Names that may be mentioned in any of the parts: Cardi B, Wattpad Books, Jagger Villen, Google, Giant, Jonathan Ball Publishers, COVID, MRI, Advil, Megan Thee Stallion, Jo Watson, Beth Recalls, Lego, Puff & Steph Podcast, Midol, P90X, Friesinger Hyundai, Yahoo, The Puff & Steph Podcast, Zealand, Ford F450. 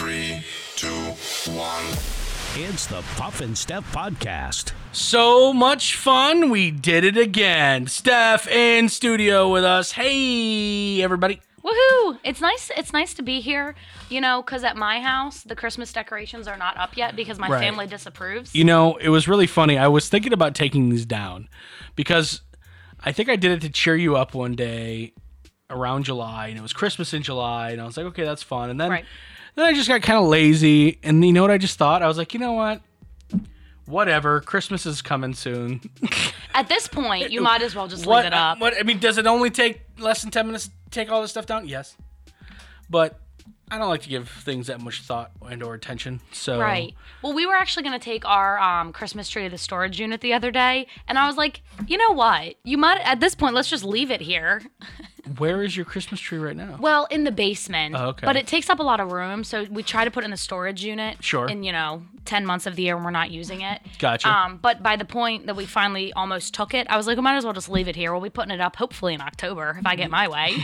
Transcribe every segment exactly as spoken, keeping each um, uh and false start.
Three, two, one. It's the Puff and Steph Podcast. So much fun. We did it again. Steph in studio with us. Hey, everybody. Woohoo. It's nice. It's nice to be here, you know, because at my house, the Christmas decorations are not up yet because my right. family disapproves. You know, it was really funny. I was thinking about taking these down because I think I did it to cheer you up one day around July, and it was Christmas in July, and I was like, okay, that's fun. And then, right. then I just got kind of lazy, and you know what I just thought? I was like, you know what? Whatever. Christmas is coming soon. At this point, you might as well just what, leave it up. What, I mean, does it only take less than ten minutes to take all this stuff down? Yes. But I don't like to give things that much thought and or attention. So right. Well, we were actually going to take our um, Christmas tree to the storage unit the other day, and I was like, you know what? You might at this point, let's just leave it here. Where is your Christmas tree right now? Well, in the basement. Oh, okay. But it takes up a lot of room, so we try to put it in the storage unit. Sure. In, you know, ten months of the year when we're not using it. Gotcha. Um, but by the point that we finally almost took it, I was like, we might as well just leave it here. We'll be putting it up hopefully in October if I get my way.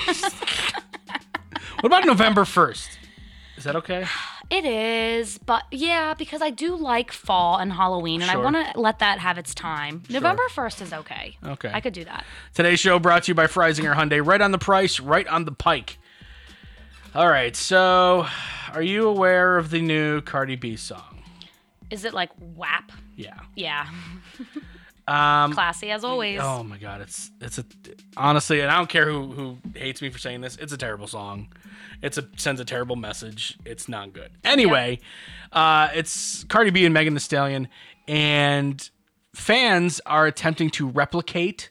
What about November first? Is that okay? It is, but yeah, because I do like fall and Halloween, and sure. I want to let that have its time. Sure. November first is okay. Okay. I could do that. Today's show brought to you by Friesinger Hyundai. Right on the price, right on the pike. All right, so are you aware of the new Cardi B song? Is it like W A P? Yeah. Yeah. Um, Classy as always. Oh my God, it's it's a honestly, and I don't care who who hates me for saying this. It's a terrible song. It's a sends a terrible message. It's not good. Anyway, yeah. uh, it's Cardi B and Megan Thee Stallion, and fans are attempting to replicate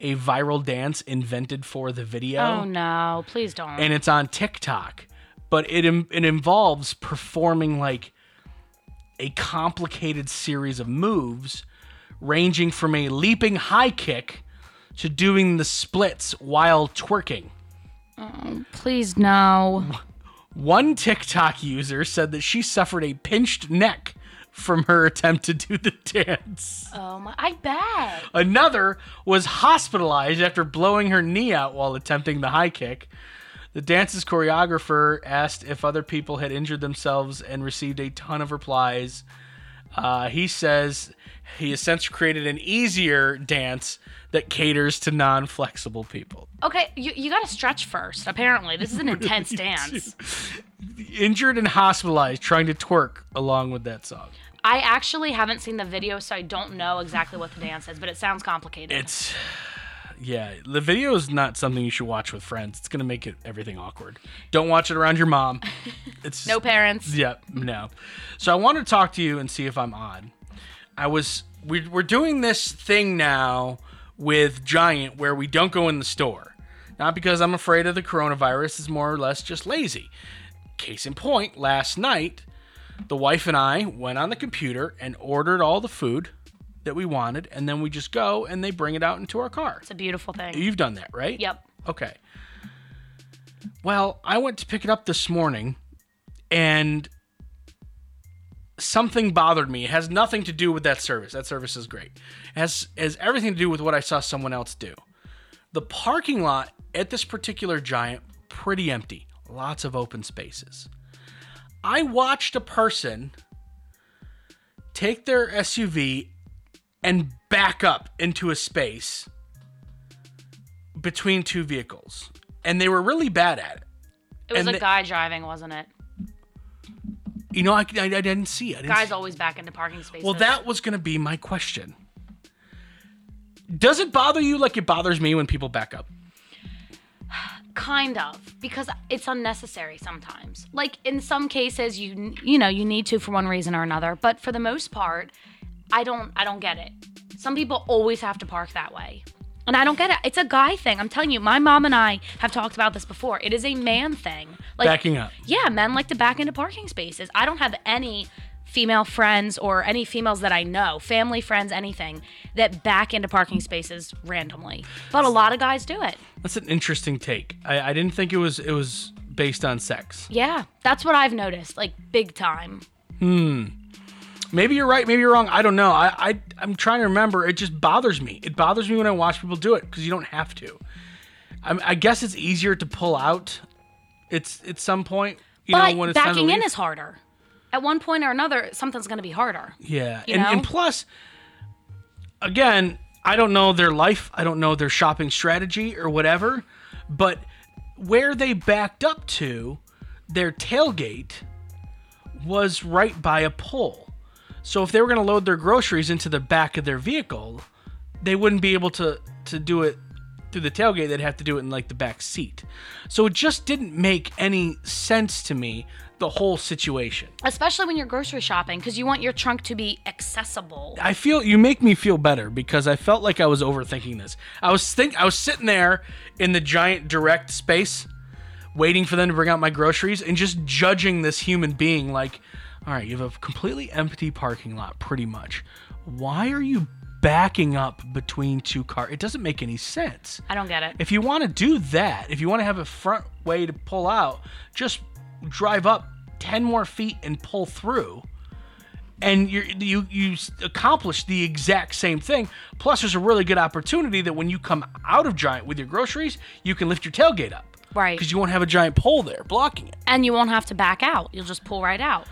a viral dance invented for the video. Oh no, please don't. And it's on TikTok, but it it involves performing like a complicated series of moves, ranging from a leaping high kick to doing the splits while twerking. Oh, please no. One TikTok user said that she suffered a pinched neck from her attempt to do the dance. Oh my, I bet. Another was hospitalized after blowing her knee out while attempting the high kick. The dance's choreographer asked if other people had injured themselves and received a ton of replies. Uh, he says he has since created an easier dance that caters to non-flexible people. Okay, you, you got to stretch first, apparently. This is an intense dance. Injured and hospitalized trying to twerk along with that song. I actually haven't seen the video, so I don't know exactly what the dance is, but it sounds complicated. It's... Yeah, the video is not something you should watch with friends. It's going to make it everything awkward. Don't watch it around your mom. It's no parents. Yeah, no. So I want to talk to you and see if I'm on. I was we, we're doing this thing now with Giant where we don't go in the store. Not because I'm afraid of the coronavirus. It's more or less just lazy. Case in point, last night, the wife and I went on the computer and ordered all the food that we wanted, and then we just go and they bring it out into our car. It's a beautiful thing. You've done that, right? Yep. Okay. Well, I went to pick it up this morning and something bothered me. It has nothing to do with that service. That service is great. It has, it has everything to do with what I saw someone else do. The parking lot at this particular Giant, pretty empty, lots of open spaces. I watched a person take their S U V and back up into a space between two vehicles. And they were really bad at it. It was and a they, guy driving, wasn't it? You know, I, I, I didn't see it. Guys see. Always back into parking spaces. Well, that was going to be my question. Does it bother you like it bothers me when people back up? Kind of, because it's unnecessary sometimes. Like, in some cases, you you know, you need to for one reason or another. But for the most part, I don't I don't get it. Some people always have to park that way. And I don't get it. It's a guy thing. I'm telling you, my mom and I have talked about this before. It is a man thing. Like, backing up. Yeah, men like to back into parking spaces. I don't have any female friends or any females that I know, family, friends, anything, that back into parking spaces randomly. But a lot of guys do it. That's an interesting take. I, I didn't think it was it was based on sex. Yeah, that's what I've noticed, like big time. Hmm. Maybe you're right, maybe you're wrong. I don't know. I, I, I'm trying to remember. It just bothers me. It bothers me when I watch people do it because you don't have to. I, I guess it's easier to pull out it's, at some point. You but know, when it's backing in is harder. At one point or another, something's going to be harder. Yeah. And, and plus, again, I don't know their life. I don't know their shopping strategy or whatever. But where they backed up to, their tailgate was right by a pole. So if they were going to load their groceries into the back of their vehicle, they wouldn't be able to, to do it through the tailgate. They'd have to do it in like the back seat. So it just didn't make any sense to me, the whole situation. Especially when you're grocery shopping, because you want your trunk to be accessible. I feel you make me feel better because I felt like I was overthinking this. I was think I was sitting there in the Giant direct space waiting for them to bring out my groceries and just judging this human being like, all right, you have a completely empty parking lot pretty much. Why are you backing up between two cars? It doesn't make any sense. I don't get it. If you want to do that, if you want to have a front way to pull out, just drive up ten more feet and pull through, and you you you accomplish the exact same thing. Plus, there's a really good opportunity that when you come out of Giant with your groceries, you can lift your tailgate up, right? Because you won't have a giant pole there blocking it, and you won't have to back out. You'll just pull right out.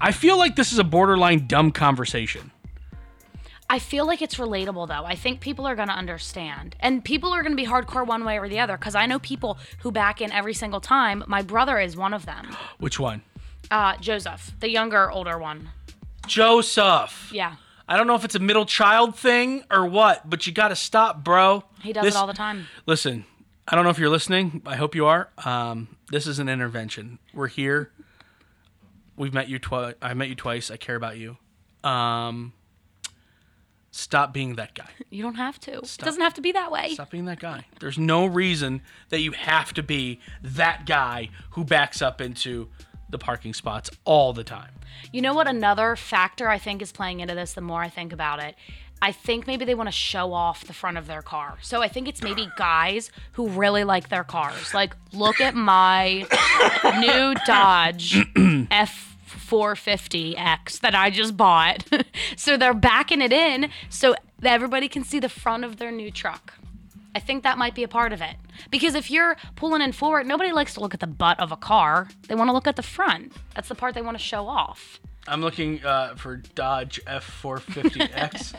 I feel like this is a borderline dumb conversation. I feel like it's relatable, though. I think people are going to understand. And people are going to be hardcore one way or the other, because I know people who back in every single time. My brother is one of them. Which one? Uh, Joseph. The younger, older one. Joseph. Yeah. I don't know if it's a middle child thing or what, but you got to stop, bro. He does this, it all the time. Listen, I don't know if you're listening. I hope you are. Um, this is an intervention. We're here. We've met you twice. I met you twice. I care about you. Um... Stop being that guy. You don't have to. Stop. It doesn't have to be that way. Stop being that guy. There's no reason that you have to be that guy who backs up into the parking spots all the time. You know what another factor I think is playing into this the more I think about it? I think maybe they want to show off the front of their car. So I think it's maybe guys who really like their cars. Like, look at my new Dodge F four fifty X that I just bought. So they're backing it in so that everybody can see the front of their new truck. I think that might be a part of it. Because if you're pulling in forward, nobody likes to look at the butt of a car. They want to look at the front. That's the part they want to show off. I'm looking uh, for Dodge F four fifty X.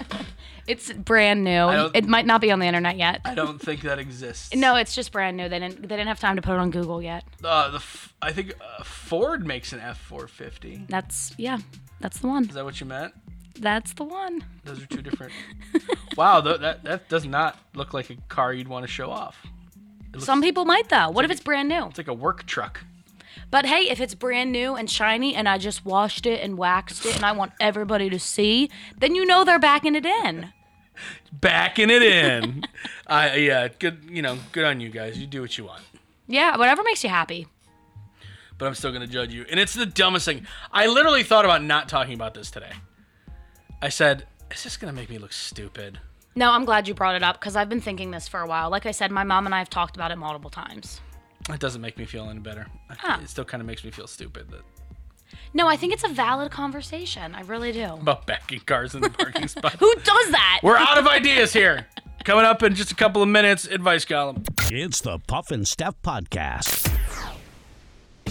It's brand new. It might not be on the internet yet. I don't think that exists. No, it's just brand new. They didn't. They didn't have time to put it on Google yet. Uh, the f- I think uh, Ford makes an F four fifty. That's yeah. That's the one. Is that what you meant? That's the one. Those are two different. Wow, th- that that does not look like a car you'd want to show off. Looks... Some people might though. What it's if like it's brand new? It's like a work truck. But hey, if it's brand new and shiny and I just washed it and waxed it and I want everybody to see, then you know they're backing it in. Backing it in. I uh, yeah, good, you know, good on you guys. You do what you want. Yeah, whatever makes you happy. But I'm still going to judge you. And it's the dumbest thing. I literally thought about not talking about this today. I said, is this going to make me look stupid? No, I'm glad you brought it up because I've been thinking this for a while. Like I said, my mom and I have talked about it multiple times. It doesn't make me feel any better. Huh. It still kind of makes me feel stupid. That... No, I think it's a valid conversation. I really do. About backing cars in the parking spot. Who does that? We're out of ideas here. Coming up in just a couple of minutes, advice column. It's the Puff and Steph Podcast.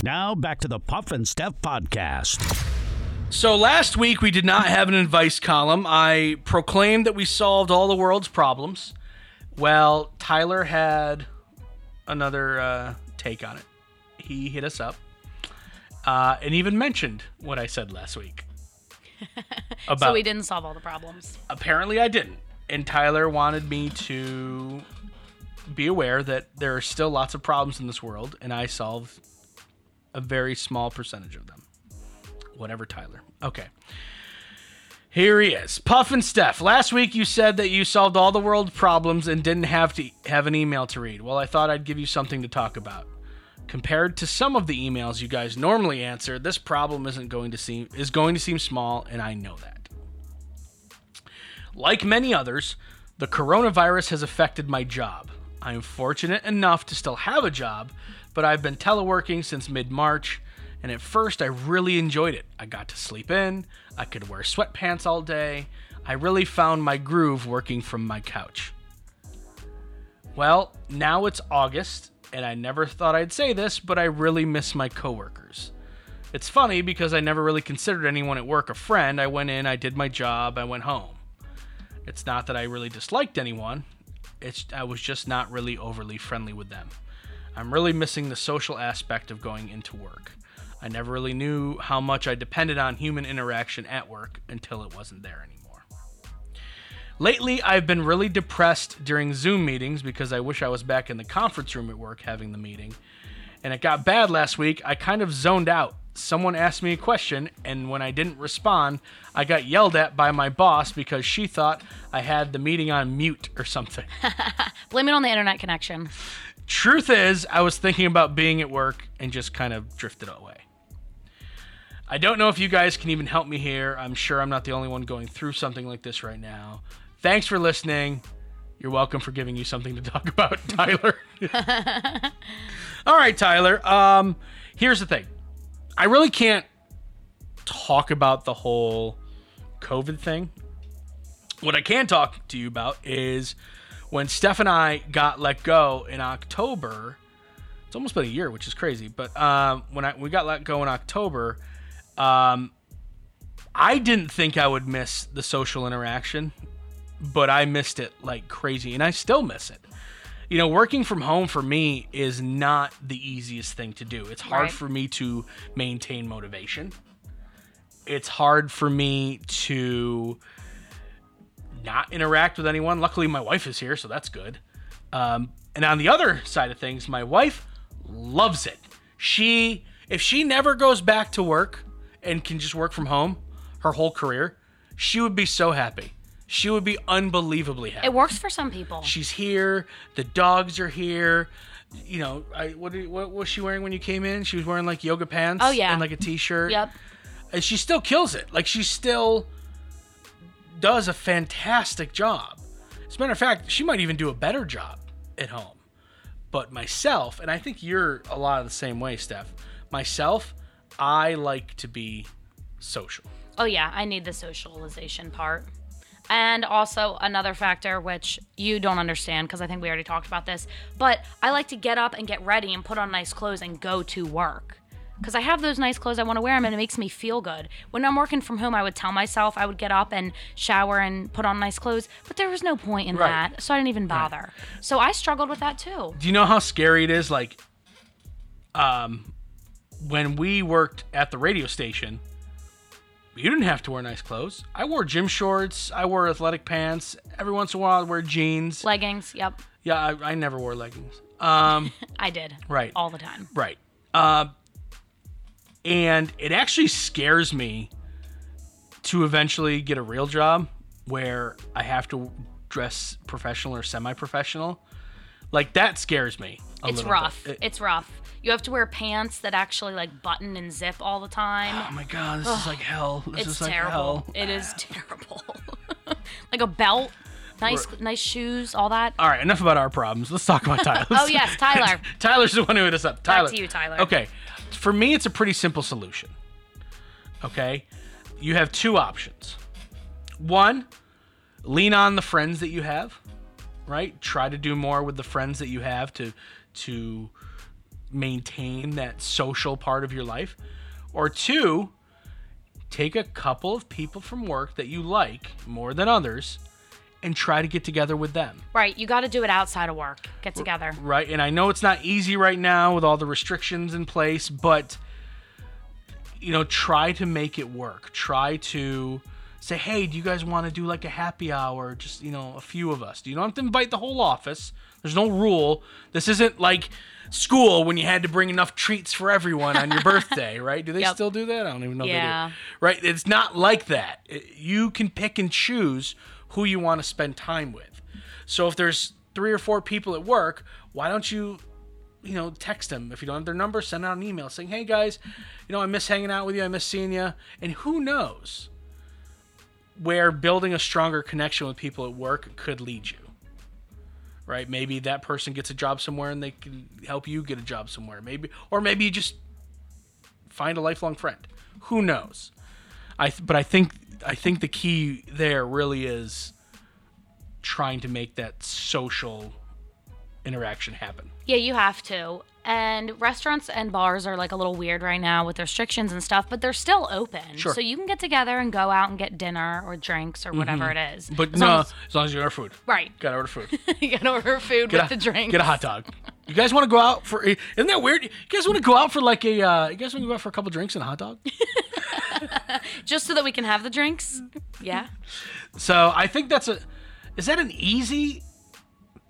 Now, back to the Puff and Steph Podcast. So last week, we did not have an advice column. I proclaimed that we solved all the world's problems. Well, Tyler had another uh, take on it. He hit us up uh, and even mentioned what I said last week. About, so we didn't solve all the problems. Apparently, I didn't. And Tyler wanted me to be aware that there are still lots of problems in this world, and I solved a very small percentage of them. Whatever, Tyler. Okay. Here he is. Puff and Steph, last week you said that you solved all the world's problems and didn't have to have an email to read. Well, I thought I'd give you something to talk about. Compared to some of the emails you guys normally answer, this problem isn't going to seem is going to seem small, and I know that. Like many others, the coronavirus has affected my job. I am fortunate enough to still have a job, but I've been teleworking since mid-March, and at first I really enjoyed it. I got to sleep in, I could wear sweatpants all day, I really found my groove working from my couch. Well, now it's August, and I never thought I'd say this, but I really miss my coworkers. It's funny because I never really considered anyone at work a friend. I went in, I did my job, I went home. It's not that I really disliked anyone, it's I was just not really overly friendly with them. I'm really missing the social aspect of going into work. I never really knew how much I depended on human interaction at work until it wasn't there anymore. Lately, I've been really depressed during Zoom meetings because I wish I was back in the conference room at work having the meeting. And it got bad last week. I kind of zoned out. Someone asked me a question, and when I didn't respond, I got yelled at by my boss because she thought I had the meeting on mute or something. Blame it on the internet connection. Truth is, I was thinking about being at work and just kind of drifted away. I don't know if you guys can even help me here. I'm sure I'm not the only one going through something like this right now. Thanks for listening. You're welcome for giving you something to talk about, Tyler. All right, Tyler. Um, here's the thing. I really can't talk about the whole COVID thing. What I can talk to you about is when Steph and I got let go in October. It's almost been a year, which is crazy. But um, when I, we got let go in October, um, I didn't think I would miss the social interaction, but I missed it like crazy, and I still miss it. You know, working from home for me is not the easiest thing to do. It's hard right. for me to maintain motivation. It's hard for me to not interact with anyone. Luckily, my wife is here, so that's good. Um, and on the other side of things, my wife loves it. She, if she never goes back to work and can just work from home her whole career, she would be so happy. She would be unbelievably happy. It works for some people. She's here. The dogs are here. You know, I, what, did, what was she wearing when you came in? She was wearing like yoga pants. Oh, yeah. And like a t-shirt. Yep. And she still kills it. Like she still does a fantastic job. As a matter of fact, she might even do a better job at home. But myself, and I think you're a lot of the same way, Steph. Myself, I like to be social. Oh, yeah. I need the socialization part. And also another factor, which you don't understand because I think we already talked about this, but I like to get up and get ready and put on nice clothes and go to work because I have those nice clothes. I want to wear them and it makes me feel good. When I'm working from home, I would tell myself I would get up and shower and put on nice clothes, but there was no point in right. that, so I didn't even bother. Right. So I struggled with that too. Do you know how scary it is? Like, um, when we worked at the radio station, you didn't have to wear nice clothes. I wore gym shorts. I wore athletic pants. Every once in a while, I'd wear jeans. Leggings, yep. Yeah, I, I never wore leggings. Um, I did. Right. All the time. Right. Uh, and it actually scares me to eventually get a real job where I have to dress professional or semi-professional. Like, that scares me a little bit. It's rough. It, it's rough. You have to wear pants that actually, like, button and zip all the time. Oh, my God. This Ugh. is like hell. This it's is like terrible. hell. It is terrible. Like a belt, nice We're, nice shoes, all that. All right, enough about our problems. Let's talk about Tyler's. Oh, yes, Tyler. Tyler's the one who hit us up. Tyler. Back to you, Tyler. Okay. For me, it's a pretty simple solution. Okay? You have two options. One, lean on the friends that you have, right? Try to do more with the friends that you have to to... maintain that social part of your life. Or two, take a couple of people from work that you like more than others and try to get together with them. Right. You got to do it outside of work. Get together. Right. And I know it's not easy right now with all the restrictions in place, but, you know, try to make it work. Try to say, hey, do you guys want to do like a happy hour? Just, you know, a few of us. You don't have to invite the whole office. There's no rule. This isn't like school when you had to bring enough treats for everyone on your birthday, right? Do they yep. still do that? I don't even know yeah. if they do. Right? It's not like that. It, you can pick and choose who you want to spend time with. So if there's three or four people at work, why don't you, you know, text them? If you don't have their number, send out an email saying, hey, guys, you know, I miss hanging out with you. I miss seeing you. And who knows where building a stronger connection with people at work could lead you. Right, maybe that person gets a job somewhere and they can help you get a job somewhere. Maybe, or maybe you just find a lifelong friend. Who knows? I th- but I think I think the key there really is trying to make that social interaction happen. Yeah, you have to. And restaurants and bars are like a little weird right now with restrictions and stuff, but they're still open. Sure. So you can get together and go out and get dinner or drinks or whatever mm-hmm. it is. But as no, as, as long as you order food. Right. Gotta order food. You gotta order food get with a, the drinks. Get a hot dog. You guys want to go out for? Isn't that weird? You guys want to go out for like a? Uh, you guys want to go out for a couple drinks and a hot dog? Just so that we can have the drinks. Yeah. So I think that's a. Is that an easy?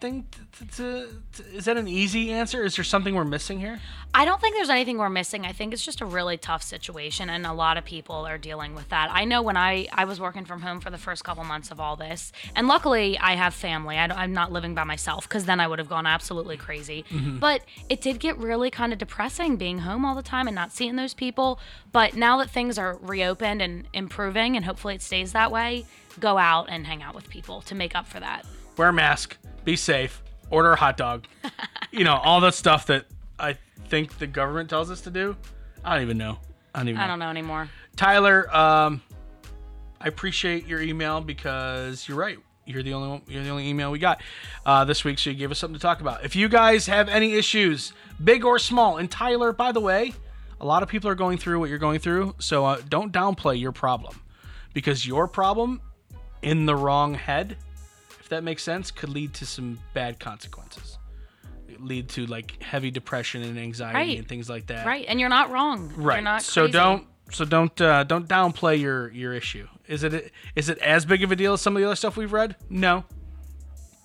Thing to, to, to, is that an easy answer? Is there something we're missing here? I don't think there's anything we're missing. I think it's just a really tough situation, and a lot of people are dealing with that. I know when I, I was working from home for the first couple months of all this, and luckily I have family. I don't, I'm not living by myself, because then I would have gone absolutely crazy. Mm-hmm. But it did get really kind of depressing being home all the time and not seeing those people. But now that things are reopened and improving, and hopefully it stays that way, go out and hang out with people to make up for that. Wear a mask. Be safe, order a hot dog, you know, all that stuff that I think the government tells us to do. I don't even know. I don't even know. I don't know anymore. Tyler, um, I appreciate your email because you're right. You're the only one, you're the only email we got uh, this week, so you gave us something to talk about. If you guys have any issues, big or small, and Tyler, by the way, a lot of people are going through what you're going through, so uh, don't downplay your problem, because your problem in the wrong head, that makes sense, could lead to some bad consequences. It lead to like heavy depression and anxiety right. and things like that. Right. And you're not wrong. Right. You're not so crazy. don't so don't uh, don't downplay your your issue. Is it is it as big of a deal as some of the other stuff we've read? No.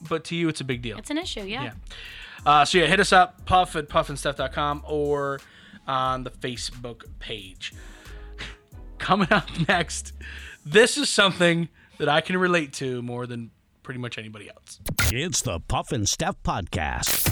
But to you it's a big deal. It's an issue, yeah. yeah. Uh, so yeah, hit us up, puff at puff and steph dot com or on the Facebook page. Coming up next, this is something that I can relate to more than pretty much anybody else. It's the Puff and Steph Podcast.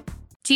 Do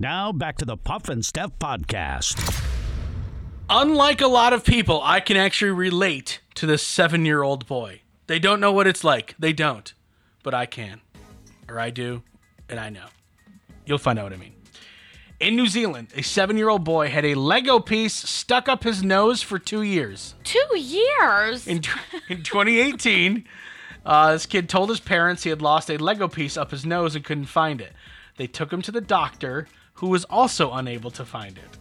Now, back to the Puff and Steph Podcast. Unlike a lot of people, I can actually relate to this seven-year-old boy. They don't know what it's like. They don't. But I can. Or I do, and I know. You'll find out what I mean. In New Zealand, a seven-year-old boy had a Lego piece stuck up his nose for two years. Two years? In, in twenty eighteen, uh, this kid told his parents he had lost a Lego piece up his nose and couldn't find it. They took him to the doctor, who was also unable to find it.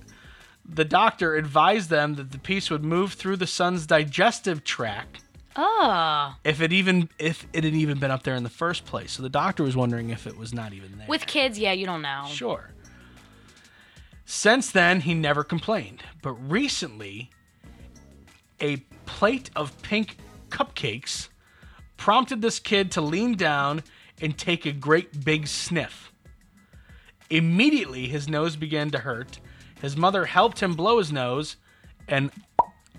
The doctor advised them that the piece would move through the son's digestive tract. Oh. If it even if it had even been up there in the first place. So the doctor was wondering if it was not even there. With kids, yeah, you don't know. Sure. Since then, he never complained. But recently, a plate of pink cupcakes prompted this kid to lean down and take a great big sniff. Immediately, his nose began to hurt. His mother helped him blow his nose, and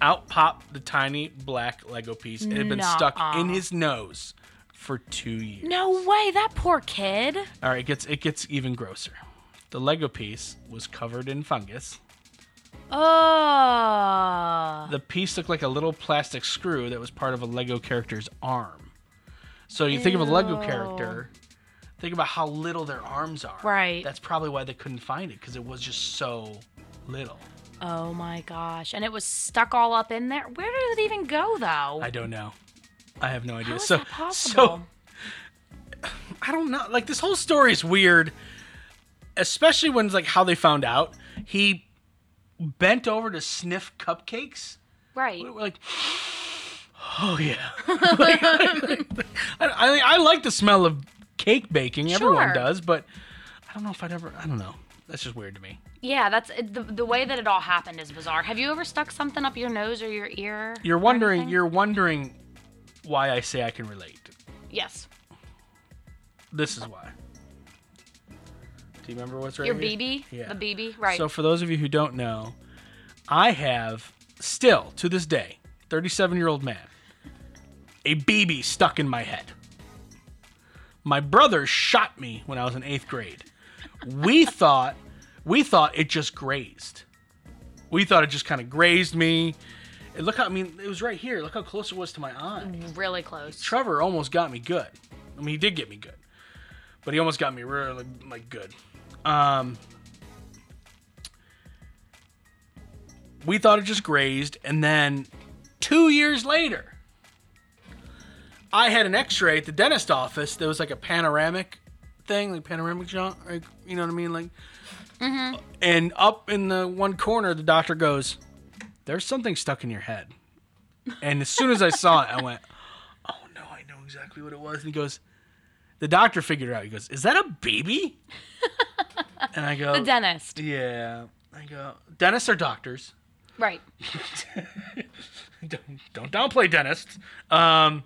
out popped the tiny black Lego piece. It had been Nuh-uh. stuck in his nose for two years. No way, that poor kid. All right, it gets, it gets even grosser. The Lego piece was covered in fungus. Oh. The piece looked like a little plastic screw that was part of a Lego character's arm. So you Ew. think of a Lego character... Think about how little their arms are. Right. That's probably why they couldn't find it, because it was just so little. Oh, my gosh. And it was stuck all up in there? Where did it even go, though? I don't know. I have no idea. How is so, that possible? So, I don't know. Like, this whole story is weird, especially when it's like how they found out. He bent over to sniff cupcakes. Right. We're like... Oh, yeah. like, I, I, I like the smell of... cake baking, sure. Everyone does, but I don't know if I'd ever, I don't know. That's just weird to me. Yeah, that's the the way that it all happened is bizarre. Have you ever stuck something up your nose or your ear? You're wondering, you're wondering why I say I can relate. Yes. This is why. Do you remember what's right your here? Your B B? Yeah. The B B, right. So for those of you who don't know, I have still, to this day, thirty-seven-year-old man, a B B stuck in my head. My brother shot me when I was in eighth grade. We thought we thought it just grazed. We thought it just kind of grazed me. And look how, I mean, it was right here. Look how close it was to my eye. Really close. Trevor almost got me good. I mean, he did get me good. But he almost got me really, like, good. Um, we thought it just grazed. And then two years later, I had an x-ray at the dentist office. There was like a panoramic thing, like panoramic shot, like, you know what I mean? Like, mm-hmm. And up in the one corner, the doctor goes, there's something stuck in your head. And as soon as I saw it, I went, oh no, I know exactly what it was. And he goes, the doctor figured it out. He goes, is that a baby? And I go, the dentist. Yeah. I go, dentists are doctors. Right. don't, don't downplay dentists. Um,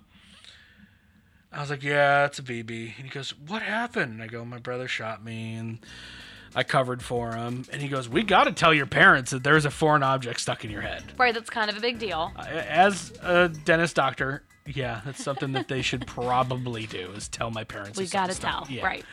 I was like, yeah, it's a B B. And he goes, what happened? And I go, my brother shot me, and I covered for him, and he goes, "We got to tell your parents that there's a foreign object stuck in your head." Right, that's kind of a big deal. As a dentist doctor, yeah, that's something that they should probably do, is tell my parents. We got to tell, yeah. Right.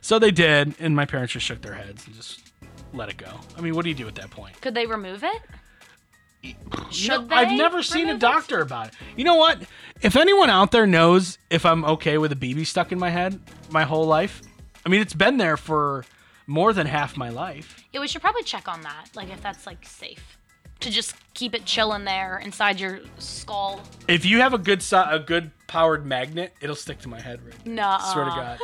So they did, and my parents just shook their heads and just let it go. I mean, what do you do at that point? Could they remove it? Should they? I've never seen a doctor about it. You know what? If anyone out there knows if I'm okay with a B B stuck in my head my whole life, I mean, it's been there for more than half my life. Yeah, we should probably check on that, like if that's like safe to just keep it chilling there inside your skull. If you have a good so- a good powered magnet, it'll stick to my head right now. Nuh-uh. Swear to God.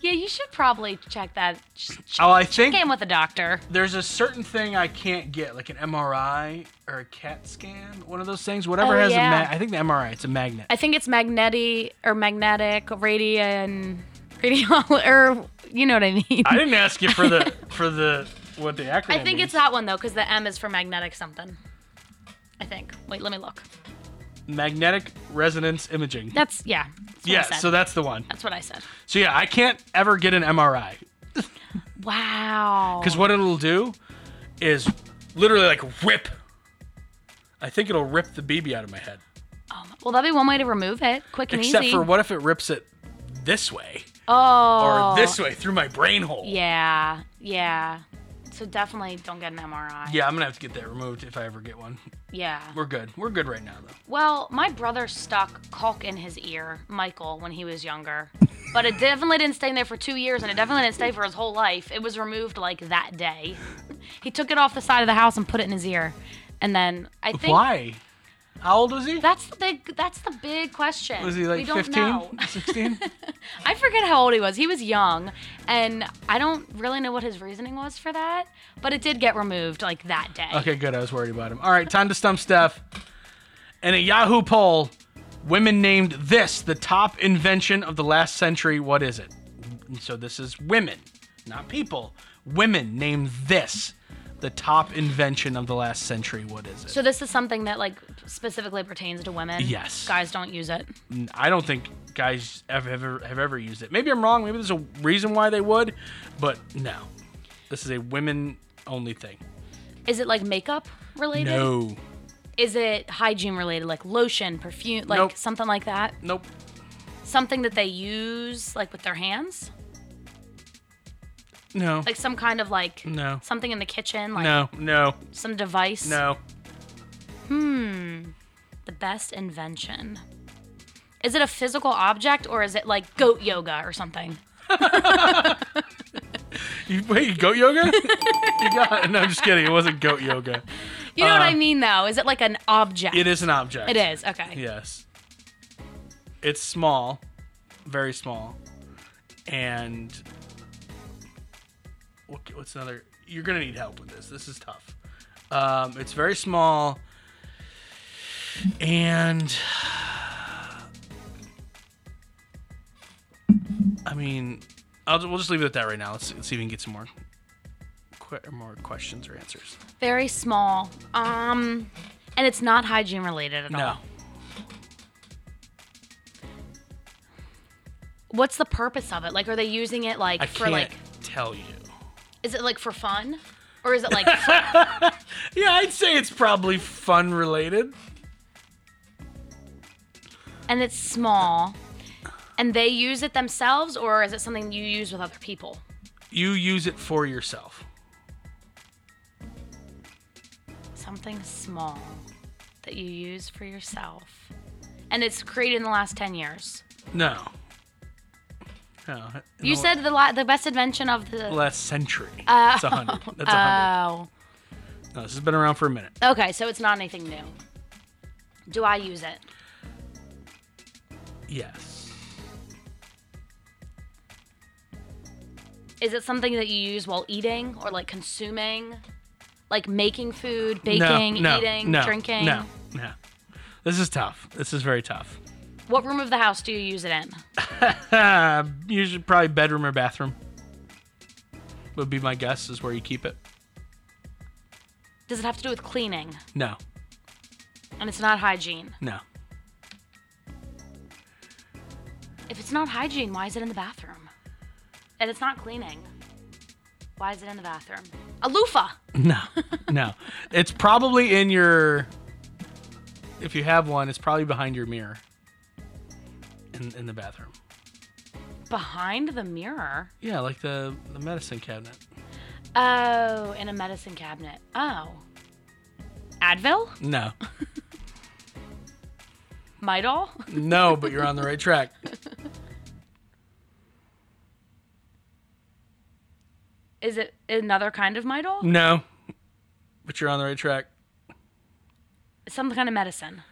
Yeah, you should probably check that. Ch- oh, I think check in with a doctor. There's a certain thing I can't get, like an M R I or a CAT scan, one of those things. Whatever oh, has yeah. a mag. I think the M R I, it's a magnet. I think it's magnetic or magnetic radian, radiol, or you know what I mean. I didn't ask you for the for the what the acronym. I think means. It's that one though, because the M is for magnetic something. I think. Wait, let me look. Magnetic resonance imaging. That's yeah. That's yeah, so that's the one. That's what I said. So yeah, I can't ever get an M R I. Wow. Because what it'll do is literally like rip. I think it'll rip the B B out of my head. Oh, well, that'd be one way to remove it, quick and Except easy. Except for what if it rips it this way? Oh. Or this way through my brain hole. Yeah, yeah. So definitely don't get an M R I. Yeah, I'm gonna have to get that removed if I ever get one. Yeah. We're good. We're good right now, though. Well, my brother stuck caulk in his ear, Michael, when he was younger. But it definitely didn't stay in there for two years, and it definitely didn't stay for his whole life. It was removed, like, that day. He took it off the side of the house and put it in his ear. And then, I think... Why? How old was he? That's the big, that's the big question. Was he, like, fifteen? sixteen? I forget how old he was. He was young, and I don't really know what his reasoning was for that, but it did get removed, like, that day. Okay, good. I was worried about him. All right, time to stump Steph. In a Yahoo poll, women named this the top invention of the last century. What is it? So this is women, not people. Women named this the top invention of the last century. What is it? So this is something that, like, specifically pertains to women? Yes. Guys don't use it? I don't think guys have ever, have ever used it. Maybe I'm wrong. Maybe there's a reason why they would, but no. This is a women-only thing. Is it, like, makeup related? No. Is it hygiene related, like lotion, perfume, like nope. something like that? Nope. Something that they use, like, with their hands? No. Like some kind of like no. something in the kitchen, like no, no. Some device. No. Hmm. The best invention. Is it a physical object or is it like goat yoga or something? you, wait, goat yoga? you got, no, I'm just kidding. It wasn't goat yoga. You know uh, what I mean, though. Is it like an object? It is an object. It is. Okay. Yes. It's small, very small, and. What's another? You're going to need help with this. This is tough. Um, it's very small. And. I mean, I'll, we'll just leave it at that right now. Let's, let's see if we can get some more, qu- more questions or answers. Very small. Um, and it's not hygiene related at no. all. What's the purpose of it? Like, are they using it like I for can't like. Tell you. Is it, like, for fun? Or is it, like... Fun? Yeah, I'd say it's probably fun-related. And it's small. And they use it themselves, or is it something you use with other people? You use it for yourself. Something small that you use for yourself. And it's created in the last ten years. No. No, you said the la- the best invention of the last century. Uh, it's a hundred. That's a hundred. Oh. No, this has been around for a minute. Okay, so it's not anything new. Do I use it? Yes. Is it something that you use while eating or like consuming, like making food, baking, no, no, eating, no, drinking? No, no. This is tough. This is very tough. What room of the house do you use it in? Usually probably bedroom or bathroom would be my guess is where you keep it. Does it have to do with cleaning? No. And it's not hygiene? No. If it's not hygiene, why is it in the bathroom? And it's not cleaning. Why is it in the bathroom? A loofah. No, no. It's probably in your, if you have one, it's probably behind your mirror in, in the bathroom. Behind the mirror? Yeah, like the, the medicine cabinet. Oh, in a medicine cabinet. Oh. Advil? No. Midol? No, but you're on the right track. Is it another kind of Midol? No, but you're on the right track. Some kind of medicine.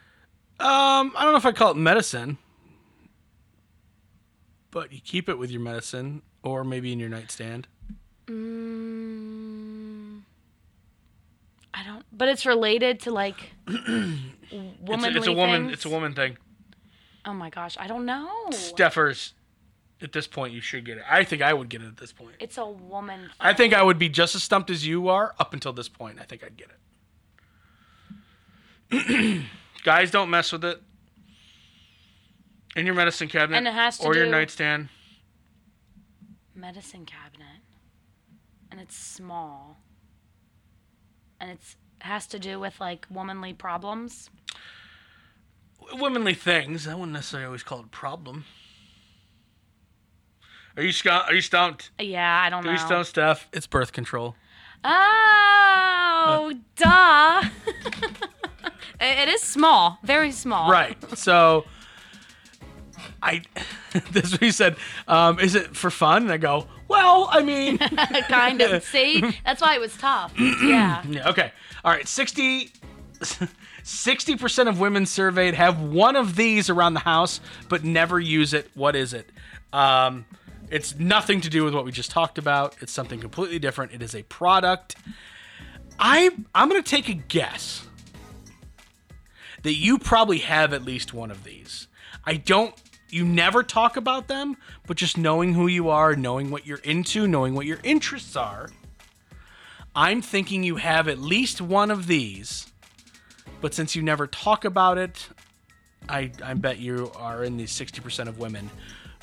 Um, I don't know if I call it medicine, but you keep it with your medicine, or maybe in your nightstand. Mm, I don't. But it's related to like womanly it's, it's a woman. Things? It's a woman thing. Oh my gosh, I don't know. Steffers. At this point, you should get it. I think I would get it at this point. It's a woman thing. I think I would be just as stumped as you are up until this point. I think I'd get it. Guys, don't mess with it. In your medicine cabinet and it has to or do your nightstand. Medicine cabinet. And it's small. And it's has to do with, like, womanly problems. Womanly things. I wouldn't necessarily always call it a problem. Are you sc- Are you stumped? Yeah, I don't know. Are you stumped, Steph? It's birth control. Oh, uh. duh. It is small, very small. Right. So, I this we said, um, is it for fun? And I go, well, I mean, kind of. See, that's why it was tough. Yeah. Yeah. Okay. All right. Sixty. sixty percent of women surveyed have one of these around the house, but never use it. What is it? Um. It's nothing to do with what we just talked about. It's something completely different. It is a product. I, I'm going to take a guess that you probably have at least one of these. I don't, you never talk about them, but just knowing who you are, knowing what you're into, knowing what your interests are, I'm thinking you have at least one of these. But since you never talk about it, I, I bet you are in the sixty percent of women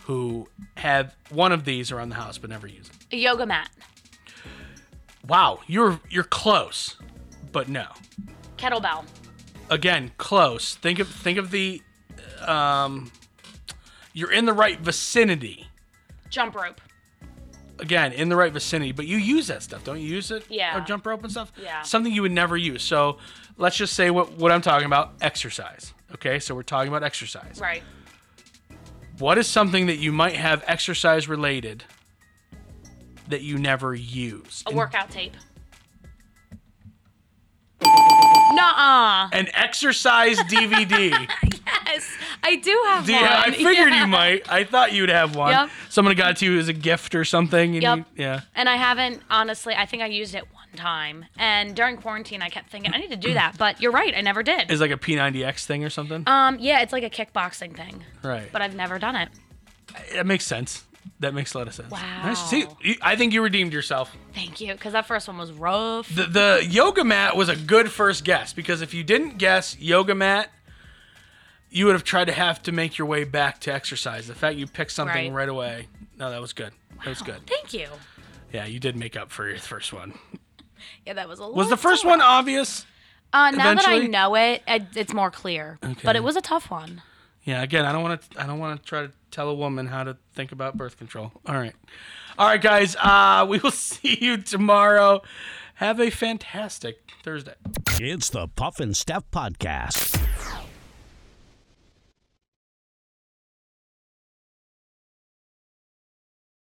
who have one of these around the house but never use it. A yoga mat. Wow, you're you're close, but no. Kettlebell. Again, close. Think of think of the, um, you're in the right vicinity. Jump rope. Again, in the right vicinity, but you use that stuff, don't you? Use it? Yeah. Or jump rope and stuff. Yeah. Something you would never use. So let's just say what what I'm talking about: exercise. Okay, so we're talking about exercise. Right. What is something that you might have exercise related that you never use? A workout tape. Nuh-uh. An exercise D V D. Yes, I do have yeah, one. I figured yeah. you might. I thought you'd have one. Yep. Someone got it to you as a gift or something. And yep. You, yeah. And I haven't, honestly, I think I used it one time. And during quarantine, I kept thinking, I need to do that. But you're right, I never did. It's like a P ninety X thing or something? Um, yeah, it's like a kickboxing thing. Right. But I've never done it. That makes sense. That makes a lot of sense. Wow. Nice. See, I think you redeemed yourself. Thank you, because that first one was rough. The, the yoga mat was a good first guess, because if you didn't guess yoga mat, you would have tried to have to make your way back to exercise. The fact you picked something right, right away. No, that was good. Wow. That was good. Thank you. Yeah, you did make up for your first one. Yeah, that was a lot. Was the first one obvious? Uh, now eventually? That I know it, it's more clear. Okay. But it was a tough one. Yeah, again, I don't want to. I don't want to try to tell a woman how to think about birth control. All right, all right, guys. Uh, we will see you tomorrow. Have a fantastic Thursday. It's the Puff and Steph Podcast.